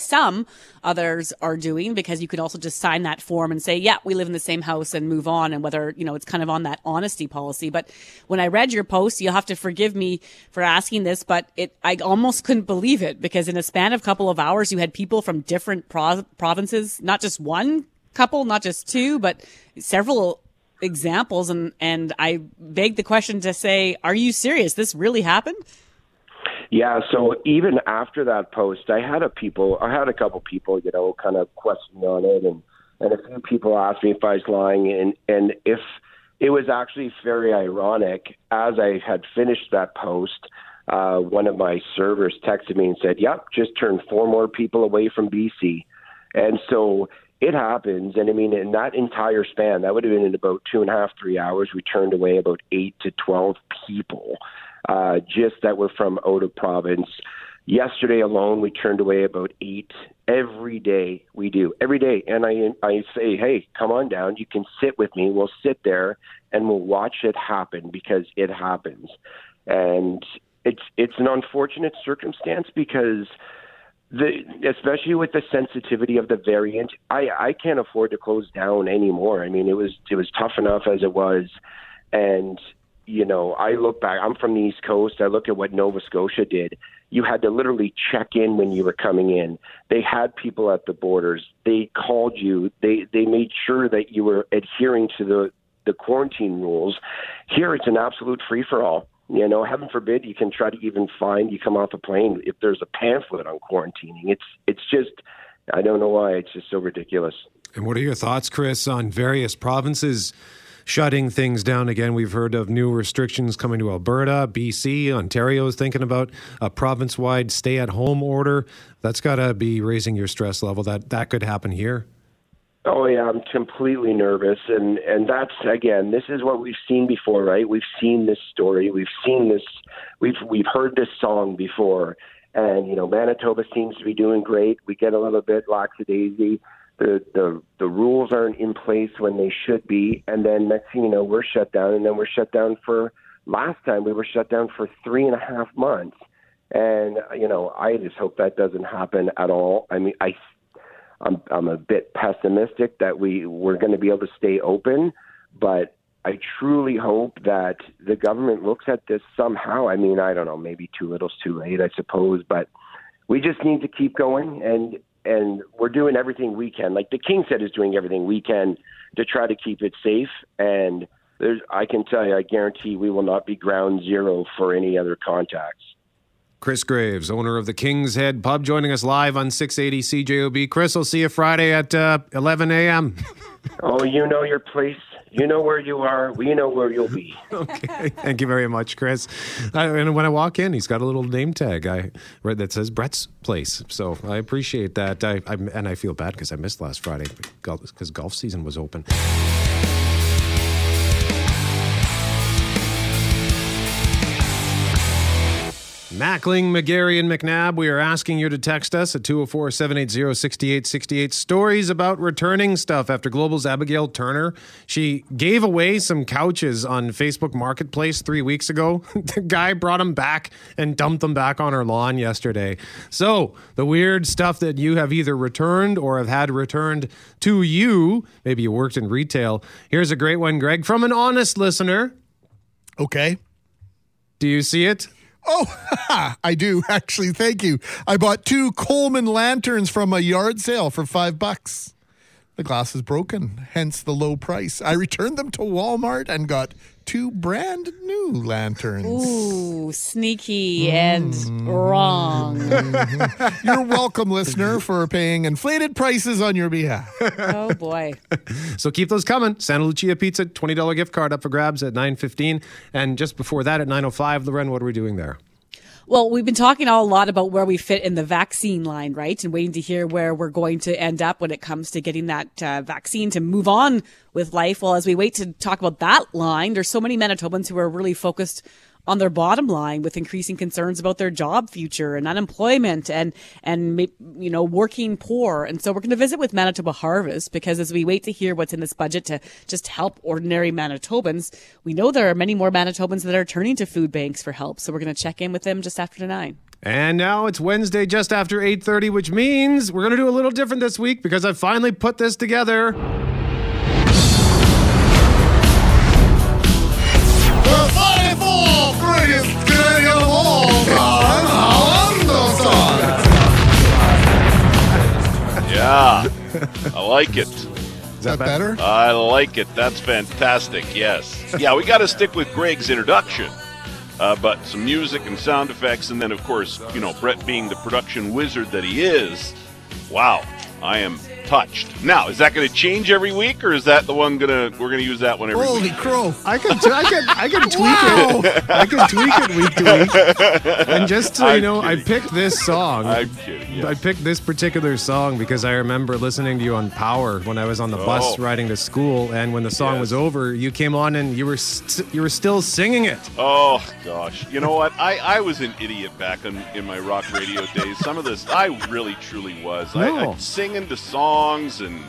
some others are doing, because you could also just sign that form and say, yeah, we live in the same house, and move on. And whether, you know, it's kind of on that honesty policy. But when I read your post, you'll have to forgive me for asking this, but I almost couldn't believe it, because in a span of a couple of hours, you had people from different provinces, not just one couple, not just two, but several examples, and I beg the question to say, are you serious? This really happened? Yeah, so even after that post, I had a couple people, you know, kind of questioning on it, and a few people asked me if I was lying, and if it was actually very ironic. As I had finished that post, one of my servers texted me and said, yep, just turned 4 more people away from BC. And so it happens. And I mean, in that entire span, that would have been in about 2.5, 3 hours, we turned away about 8 to 12 people just that were from out of province. Yesterday alone, we turned away about 8. Every day we do, every day. And I say, hey, come on down. You can sit with me. We'll sit there and we'll watch it happen, because it happens. And it's an unfortunate circumstance, because especially with the sensitivity of the variant, I can't afford to close down anymore. I mean, it was tough enough as it was. And, you know, I look back, I'm from the East Coast. I look at what Nova Scotia did. You had to literally check in when you were coming in. They had people at the borders. They called you. They made sure that you were adhering to the quarantine rules. Here, it's an absolute free-for-all. You know, heaven forbid, you can try to even find, you come off a plane, if there's a pamphlet on quarantining. It's just, I don't know why, it's just so ridiculous. And what are your thoughts, Chris, on various provinces shutting things down again? We've heard of new restrictions coming to Alberta, BC, Ontario's thinking about a province-wide stay-at-home order. That's got to be raising your stress level. That could happen here. Oh, yeah, I'm completely nervous. And that's, again, this is what we've seen before, right? We've seen this story. We've seen this. We've heard this song before. And, you know, Manitoba seems to be doing great. We get a little bit lackadaisy. The rules aren't in place when they should be. And then next thing you know, we're shut down. And then we're shut down for, last time we were shut down for 3.5 months. And, you know, I just hope that doesn't happen at all. I mean, I'm a bit pessimistic that we're going to be able to stay open, but I truly hope that the government looks at this somehow. I mean, I don't know, maybe too little's too late, I suppose, but we just need to keep going, and we're doing everything we can. Like the King's Head is doing everything we can to try to keep it safe, and I can tell you, I guarantee we will not be ground zero for any other contacts. Chris Graves, owner of the King's Head Pub, joining us live on 680 CJOB. Chris, I'll see you Friday at 11 a.m. Oh, you know your place. You know where you are. We know where you'll be. Okay. Thank you very much, Chris. And when I walk in, he's got a little name tag I read that says Brett's Place. So I appreciate that. And I feel bad because I missed last Friday because golf season was open. Mackling, McGarry, and McNabb, we are asking you to text us at 204-780-6868. Stories about returning stuff. After Global's Abigail Turner, she gave away some couches on Facebook Marketplace 3 weeks ago. The guy brought them back and dumped them back on her lawn yesterday. So the weird stuff that you have either returned or have had returned to you, maybe you worked in retail. Here's a great one, Greg, from an honest listener. Okay. Do you see it? Oh, I do, actually. Thank you. I bought 2 Coleman lanterns from a yard sale for $5. The glass is broken, hence the low price. I returned them to Walmart and got 2 brand new lanterns. Ooh, sneaky and wrong. You're welcome, listener, for paying inflated prices on your behalf. Oh, boy. So keep those coming. Santa Lucia Pizza, $20 gift card up for grabs at 9:15. And just before that at 9:05, Loren, what are we doing there? Well, we've been talking a lot about where we fit in the vaccine line, right? And waiting to hear where we're going to end up when it comes to getting that vaccine to move on with life. Well, as we wait to talk about that line, there's so many Manitobans who are really focused on their bottom line with increasing concerns about their job future and unemployment and you know, working poor. And so we're going to visit with Manitoba Harvest, because as we wait to hear what's in this budget to just help ordinary Manitobans, we know there are many more Manitobans that are turning to food banks for help. So we're going to check in with them just after 9. And now it's Wednesday just after 8:30, which means we're going to do a little different this week because I finally put this together. Yeah, I like it. Is that better? I like it. That's fantastic, yes. Yeah, we got to stick with Greg's introduction, but some music and sound effects, and then, of course, you know, Brett being the production wizard that he is, wow, I am touched. Now, is that going to change every week, or is that the one we're going to use that one every week? Holy crow. I can tweak wow. it. I can tweak it week to week. And just so you know, kidding. I picked this song. I'm kidding, yes. I picked this particular song because I remember listening to you on Power when I was on the bus riding to school, and when the song was over, you came on and you were still singing it. Oh, gosh. You know what? I was an idiot back in my rock radio days. Some of this, I really, truly was. No. I'd sing into songs and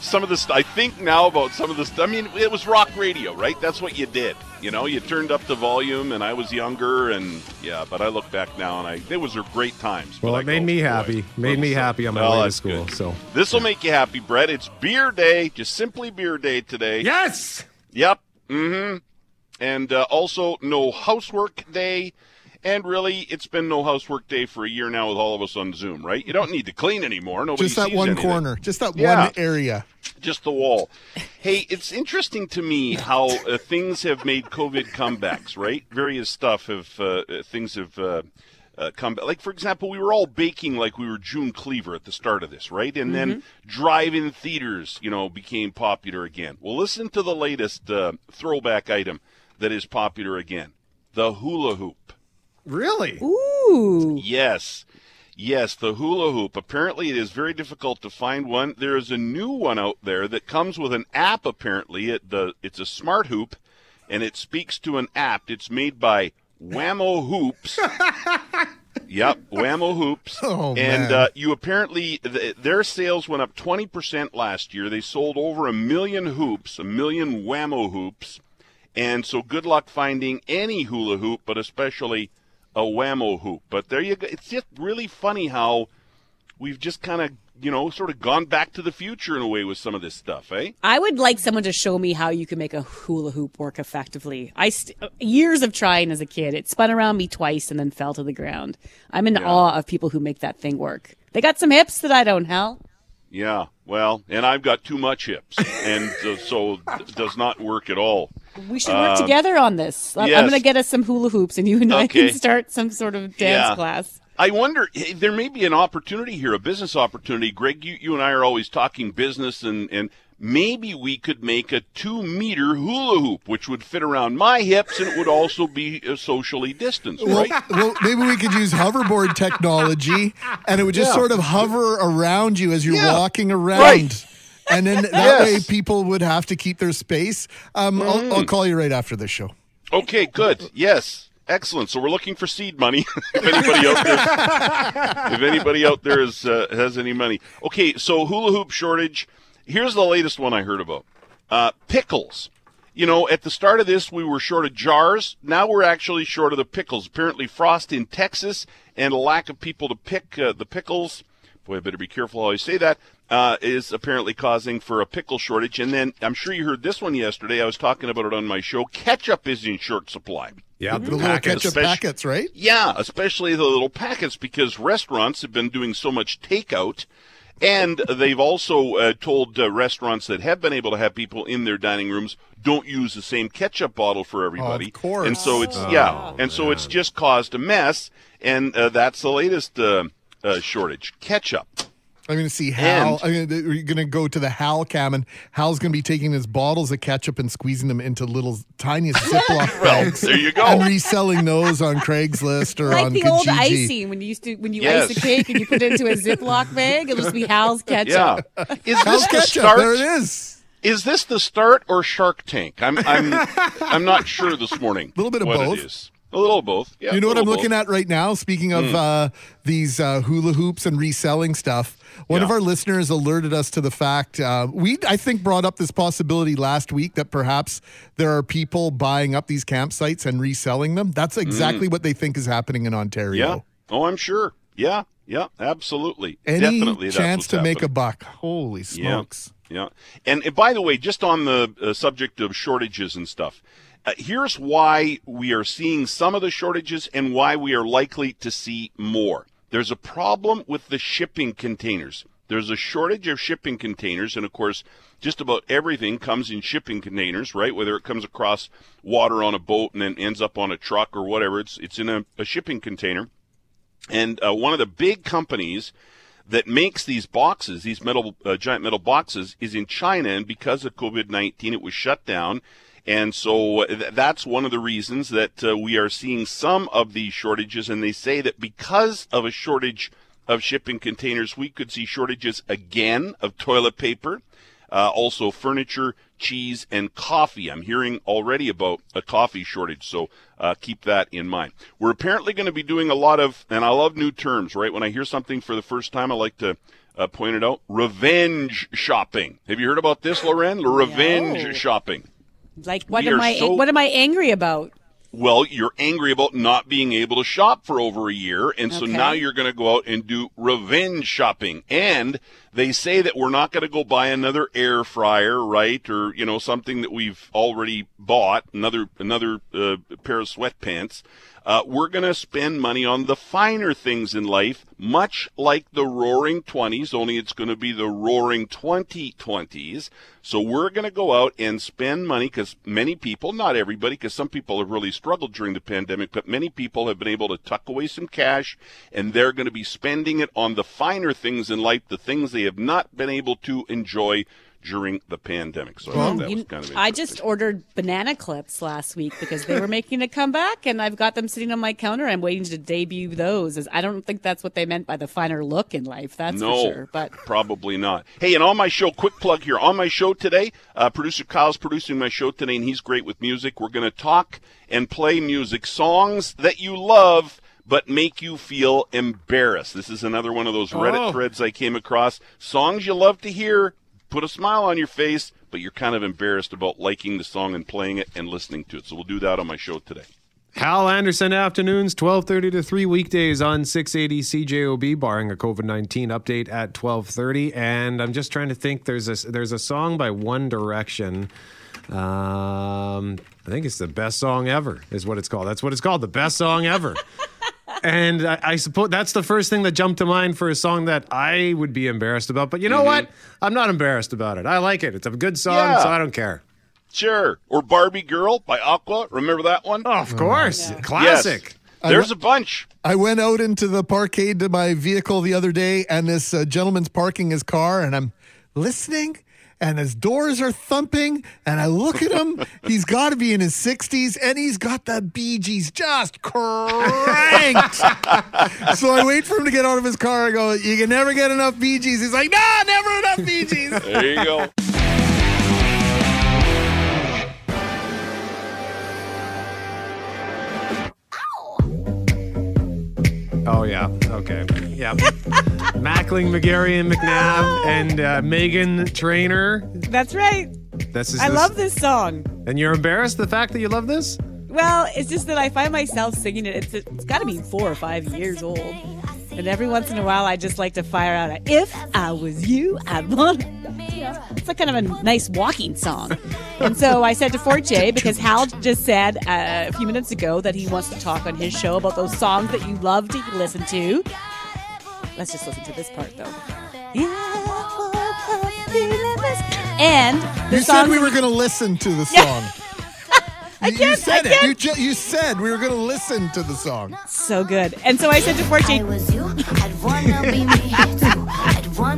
some of this. I think now about some of this. I mean, it was rock radio, right? That's what you did. You know, you turned up the volume, and I was younger, and but I look back now, and it was great times. Well, it made me happy. Made me happy on my way to school. Good. So this will make you happy, Brett. It's beer day, just simply beer day today. Yes. Yep. Mm-hmm. And also no housework day. And really, it's been no housework day for a year now with all of us on Zoom, right? You don't need to clean anymore. Nobody sees anything. Just that one corner. Just that one area. Just the wall. Hey, it's interesting to me how things have made COVID comebacks, right? Various stuff have come back. Like, for example, we were all baking like we were June Cleaver at the start of this, right? And then drive-in theaters, you know, became popular again. Well, listen to the latest throwback item that is popular again. The hula hoop. Really? Ooh. Yes, the hula hoop. Apparently, it is very difficult to find one. There is a new one out there that comes with an app, apparently. It's a smart hoop, and it speaks to an app. It's made by Wham-O Hoops. Yep, Wham-O Hoops. Oh, man. And you apparently, their sales went up 20% last year. They sold over 1 million hoops, 1 million Wham-O Hoops. And so good luck finding any hula hoop, but especially a Wham-O hoop. But there you go. It's just really funny how we've just kind of, you know, sort of gone back to the future in a way with some of this stuff, eh? I would like someone to show me how you can make a hula hoop work effectively. Years of trying as a kid. It spun around me twice and then fell to the ground. I'm in awe of people who make that thing work. They got some hips that I don't have. Yeah, well, and I've got too much hips, and so does not work at all. We should work together on this. I'm going to get us some hula hoops, and you and I can start some sort of dance class. I wonder, there may be an opportunity here, a business opportunity. Greg, you and I are always talking business, and maybe we could make a 2-meter hula hoop, which would fit around my hips, and it would also be socially distanced, right? Well, maybe we could use hoverboard technology, and it would just sort of hover around you as you're walking around. Right. And then that way people would have to keep their space. I'll call you right after this show. Okay, good. Yes. Excellent. So we're looking for seed money. if anybody out there has any money. Okay, so hula hoop shortage. Here's the latest one I heard about. Pickles. You know, at the start of this, we were short of jars. Now we're actually short of the pickles. Apparently frost in Texas and a lack of people to pick the pickles. Boy, I better be careful how I say that. Is apparently causing for a pickle shortage. And then I'm sure you heard this one yesterday. I was talking about it on my show. Ketchup is in short supply. Yeah, the little ketchup packets, right? Yeah, especially the little packets because restaurants have been doing so much takeout. And they've also told restaurants that have been able to have people in their dining rooms don't use the same ketchup bottle for everybody. Of course. And so it's, so it's just caused a mess. And that's the latest shortage, ketchup. I'm going to see Hal. We're going to go to the Hal cam, and Hal's going to be taking his bottles of ketchup and squeezing them into little tiniest Ziploc bags. Well, there you go. And reselling those on Craigslist or on Kijiji. Like the old icing when you ice a cake and you put it into a Ziploc bag. It'll just be Hal's ketchup. Yeah. Is Hal's ketchup. There it is. Is this the start or Shark Tank? I'm not sure this morning. A little bit of both. A little of both. Yeah, you know what I'm looking at right now? Speaking of these hula hoops and reselling stuff, one of our listeners alerted us to the fact, I think brought up this possibility last week that perhaps there are people buying up these campsites and reselling them. That's exactly what they think is happening in Ontario. Yeah. Oh, I'm sure. Yeah. Yeah, absolutely. Definitely chance to make a buck. Holy smokes. Yeah. And by the way, just on the subject of shortages and stuff, here's why we are seeing some of the shortages and why we are likely to see more. There's a problem with the shipping containers. There's a shortage of shipping containers, and of course, just about everything comes in shipping containers, right? Whether it comes across water on a boat and then ends up on a truck or whatever, it's in a shipping container. And one of the big companies that makes these boxes, these metal giant metal boxes, is in China, and because of COVID-19, it was shut down. And so that's one of the reasons that we are seeing some of these shortages. And they say that because of a shortage of shipping containers, we could see shortages again of toilet paper, also furniture, cheese, and coffee. I'm hearing already about a coffee shortage, so keep that in mind. We're apparently going to be doing a lot of, and I love new terms, right? When I hear something for the first time, I like to point it out, revenge shopping. Have you heard about this, Loren? Revenge shopping. Like, what am I angry about? Well, you're angry about not being able to shop for over a year, and so now you're going to go out and do revenge shopping. And they say that we're not going to go buy another air fryer, right, or, you know, something that we've already bought, another pair of sweatpants. We're going to spend money on the finer things in life, much like the Roaring 20s, only it's going to be the Roaring 2020s. So we're going to go out and spend money because many people, not everybody, because some people have really struggled during the pandemic, but many people have been able to tuck away some cash, and they're going to be spending it on the finer things in life, the things they have not been able to enjoy during the pandemic. So I thought that was kind of interesting. I just ordered banana clips last week because they were making a comeback, and I've got them sitting on my counter. I'm waiting to debut those. I don't think that's what they meant by the finer look in life. That's for sure. But probably not. Hey, and on my show, quick plug here. On my show today, producer Kyle's producing my show today, and he's great with music. We're going to talk and play music, songs that you love but make you feel embarrassed. This is another one of those Reddit threads I came across. Songs you love to hear, put a smile on your face, but you're kind of embarrassed about liking the song and playing it and listening to it. So we'll do that on my show today. Hal Anderson afternoons, 12:30 to 3 weekdays on 680 CJOB, barring a COVID-19 update at 12:30. And I'm just trying to think, there's a song by One Direction. I think it's The Best Song Ever is what it's called. That's what it's called, The Best Song Ever. And I suppose that's the first thing that jumped to mind for a song that I would be embarrassed about. But you know what? I'm not embarrassed about it. I like it. It's a good song, so I don't care. Sure. Or Barbie Girl by Aqua. Remember that one? Oh, of course. Yeah. Classic. Yes. There's a bunch. I went out into the parkade to my vehicle the other day, and this gentleman's parking his car, and I'm listening, and his doors are thumping, and I look at him. He's got to be in his 60s, and he's got the Bee Gees just cranked. So I wait for him to get out of his car. I go, you can never get enough Bee Gees. He's like, nah, never enough Bee Gees. There you go. Oh, yeah. Okay. Yeah. Mackling, McGarry, and McNabb, and Meghan Trainor. That's right. I love this song. And you're embarrassed the fact that you love this? Well, it's just that I find myself singing it. It's got to be 4 or 5 years old. And every once in a while, I just like to fire out a, if I was you, I'd want to. It's like kind of a nice walking song. And so I said to 4J, because Hal just said a few minutes ago that he wants to talk on his show about those songs that you love to listen to. Let's just listen to this part, though. And the said we were going to listen to the song. You said we were going to listen to the song. So good. And so I said to 4J, I'd want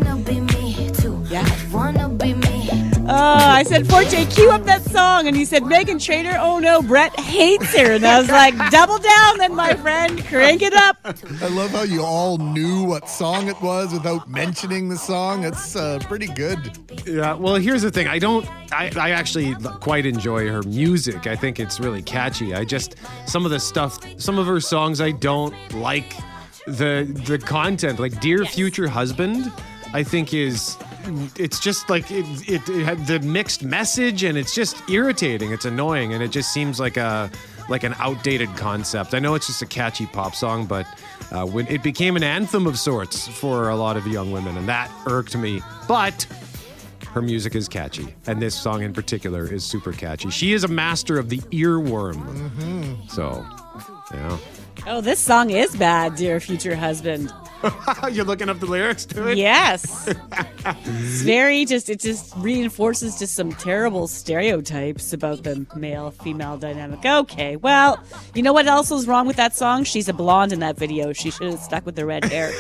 to be me too. Yeah. Wanna be me. I said, Forte, cue up that song. And he said, Meghan Trainor, oh no, Brett hates her. And I was like, double down then, my friend. Crank it up. I love how you all knew what song it was without mentioning the song. It's pretty good. Yeah, well, here's the thing. I actually quite enjoy her music. I think it's really catchy. Some of the stuff, some of her songs I don't like the content. Like Dear Future Husband, I think it's just like it had the mixed message, and it's just irritating. It's annoying, and it just seems like an outdated concept. I know it's just a catchy pop song, but when it became an anthem of sorts for a lot of young women, and that irked me. But her music is catchy, and this song in particular is super catchy. She is a master of the earworm. Mm-hmm. So, yeah. Oh, this song is bad, Dear Future Husband. You're looking up the lyrics to it? Yes. It's it just reinforces just some terrible stereotypes about the male-female dynamic. Okay, well, you know what else was wrong with that song? She's a blonde in that video. She should have stuck with the red hair.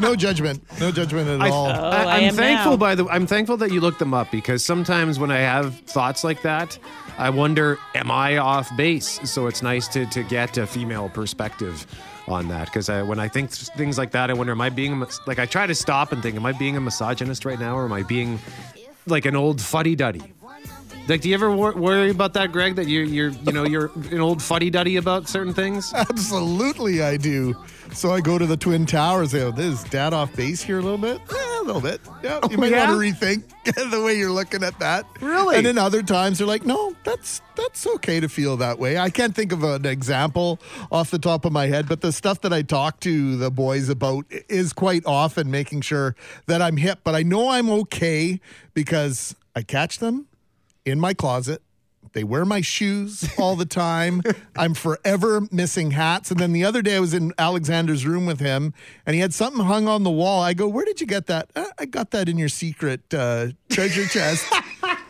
No judgment. No judgment at all. I'm thankful, by the way. I'm thankful that you looked them up, because sometimes when I have thoughts like that, I wonder, am I off base? So it's nice to get a female perspective on that, because when I think things like that, I wonder, am I being like, I try to stop and think, am I being a misogynist right now, or am I being like an old fuddy-duddy? Like, do you ever worry about that, Greg? That you're an old fuddy-duddy about certain things? Absolutely, I do. So I go to the Twin Towers. Is Dad off base here a little bit? Yeah, a little bit. Yeah, you might want to rethink the way you're looking at that. Really? And then other times they're like, no, that's okay to feel that way. I can't think of an example off the top of my head, but the stuff that I talk to the boys about is quite often making sure that I'm hip. But I know I'm okay because I catch them in my closet. They wear my shoes all the time. I'm forever missing hats. And then the other day I was in Alexander's room with him, and he had something hung on the wall. I go, where did you get that? I got that in your secret treasure chest.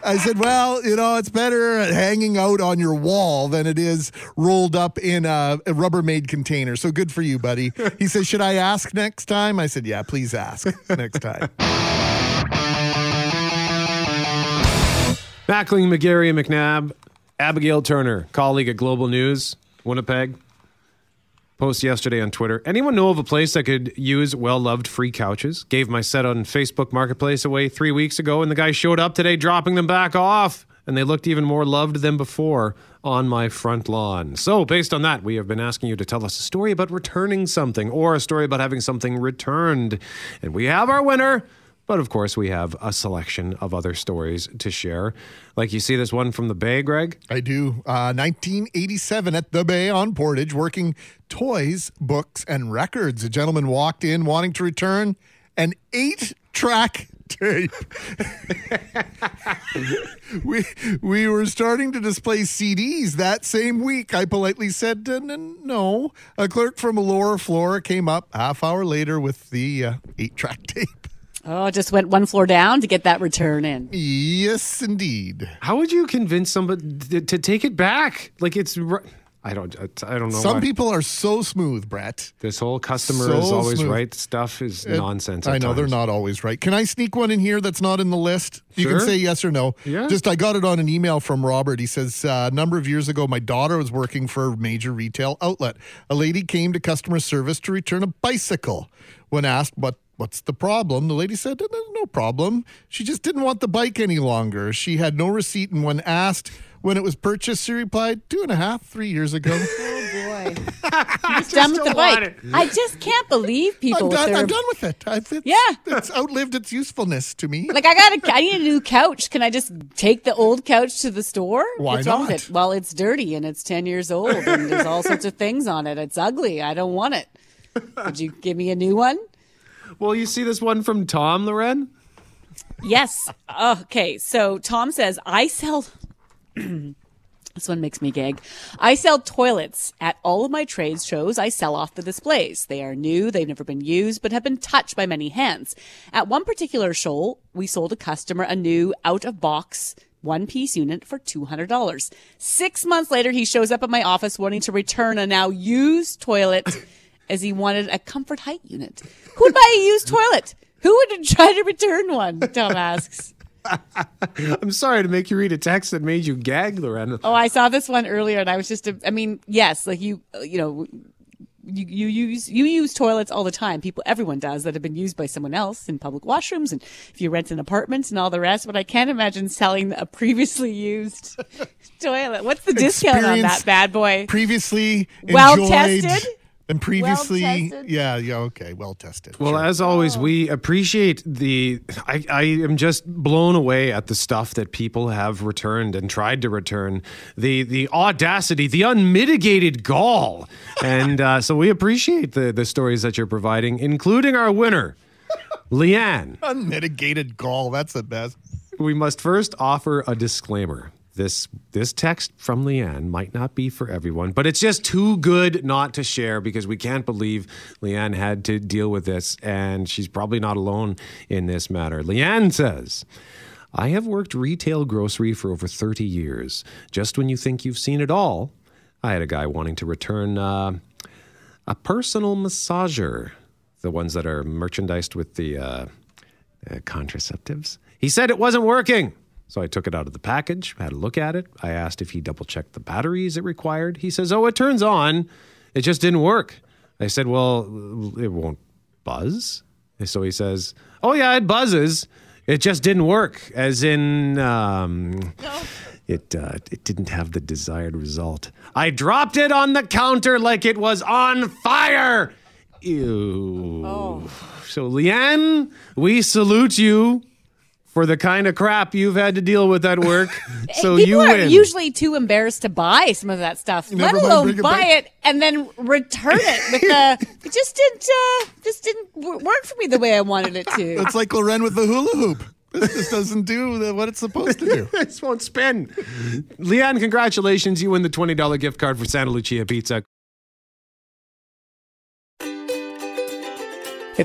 I said, well, it's better hanging out on your wall than it is rolled up in a Rubbermaid container. So good for you, buddy. He says, should I ask next time? I said, yeah, please ask next time. Mackling, McGarry, and McNabb. Abigail Turner, colleague at Global News, Winnipeg. Post yesterday on Twitter. Anyone know of a place that could use well-loved free couches? Gave my set on Facebook Marketplace away 3 weeks ago, and the guy showed up today dropping them back off, and they looked even more loved than before on my front lawn. So, based on that, we have been asking you to tell us a story about returning something, or a story about having something returned. And we have our winner. But, of course, we have a selection of other stories to share. Like, you see this one from the Bay, Greg? I do. 1987 at the Bay on Portage, working toys, books, and records. A gentleman walked in wanting to return an 8-track tape. We were starting to display CDs that same week. I politely said no. A clerk from a lower floor came up half hour later with the 8-track tape. Oh, just went one floor down to get that return in. Yes, indeed. How would you convince somebody to take it back? Like, it's... I don't know. Some people are so smooth, Brett. This whole customer is always smooth. Right stuff is nonsense. I know times. They're not always right. Can I sneak one in here that's not in the list? You can say yes or no. Yeah. Just I got it on an email from Robert. He says, a number of years ago, my daughter was working for a major retail outlet. A lady came to customer service to return a bicycle. When asked what's the problem, the lady said, no problem. She just didn't want the bike any longer. She had no receipt, and when asked when it was purchased, she replied, 3 years ago. Oh, boy. I'm done with the bike. I just can't believe people. I'm done with it. It's outlived its usefulness to me. Like, I need a new couch. Can I just take the old couch to the store? What's wrong with it? Well, it's dirty, and it's 10 years old, and there's all sorts of things on it. It's ugly. I don't want it. Would you give me a new one? Well, you see this one from Tom, Loren? Yes. Okay. So Tom says, I sell... This one makes me gag. I sell toilets. At all of my trade shows, I sell off the displays. They are new, they've never been used, but have been touched by many hands. At one particular show, we sold a customer a new out-of-box one-piece unit for $200. 6 months later, he shows up at my office wanting to return a now used toilet as he wanted a comfort height unit. Who would buy a used toilet? Who would try to return one? Tom asks. I'm sorry to make you read a text that made you gag, Lorena. Oh, I saw this one earlier, and I was just, I mean, yes, like you know, you use toilets all the time. People, everyone does, that have been used by someone else in public washrooms, and if you rent an apartment and all the rest. But I can't imagine selling a previously used toilet. What's the discount on that bad boy? Previously well tested. And previously, well okay, well tested. Well, sure. As always, we appreciate the, I am just blown away at the stuff that people have returned and tried to return, the audacity, the unmitigated gall. And so we appreciate the stories that you're providing, including our winner, Leanne. Unmitigated gall, that's the best. We must first offer a disclaimer. This text from Leanne might not be for everyone, but it's just too good not to share, because we can't believe Leanne had to deal with this, and she's probably not alone in this matter. Leanne says, I have worked retail grocery for over 30 years. Just when you think you've seen it all, I had a guy wanting to return a personal massager, the ones that are merchandised with the contraceptives. He said it wasn't working. So I took it out of the package, had a look at it. I asked if he double-checked the batteries it required. He says, oh, it turns on. It just didn't work. I said, well, it won't buzz. So he says, oh, yeah, it buzzes. It just didn't work, as in it didn't have the desired result. I dropped it on the counter like it was on fire. Ew. Oh. So, Leanne, we salute you for the kind of crap you've had to deal with at work. So people are usually too embarrassed to buy some of that stuff, let alone buy it and then return it. With it just didn't work for me the way I wanted it to. It's like Loren with the hula hoop. This doesn't do what it's supposed to do. This won't spin. Leanne, congratulations. You win the $20 gift card for Santa Lucia Pizza. Hey,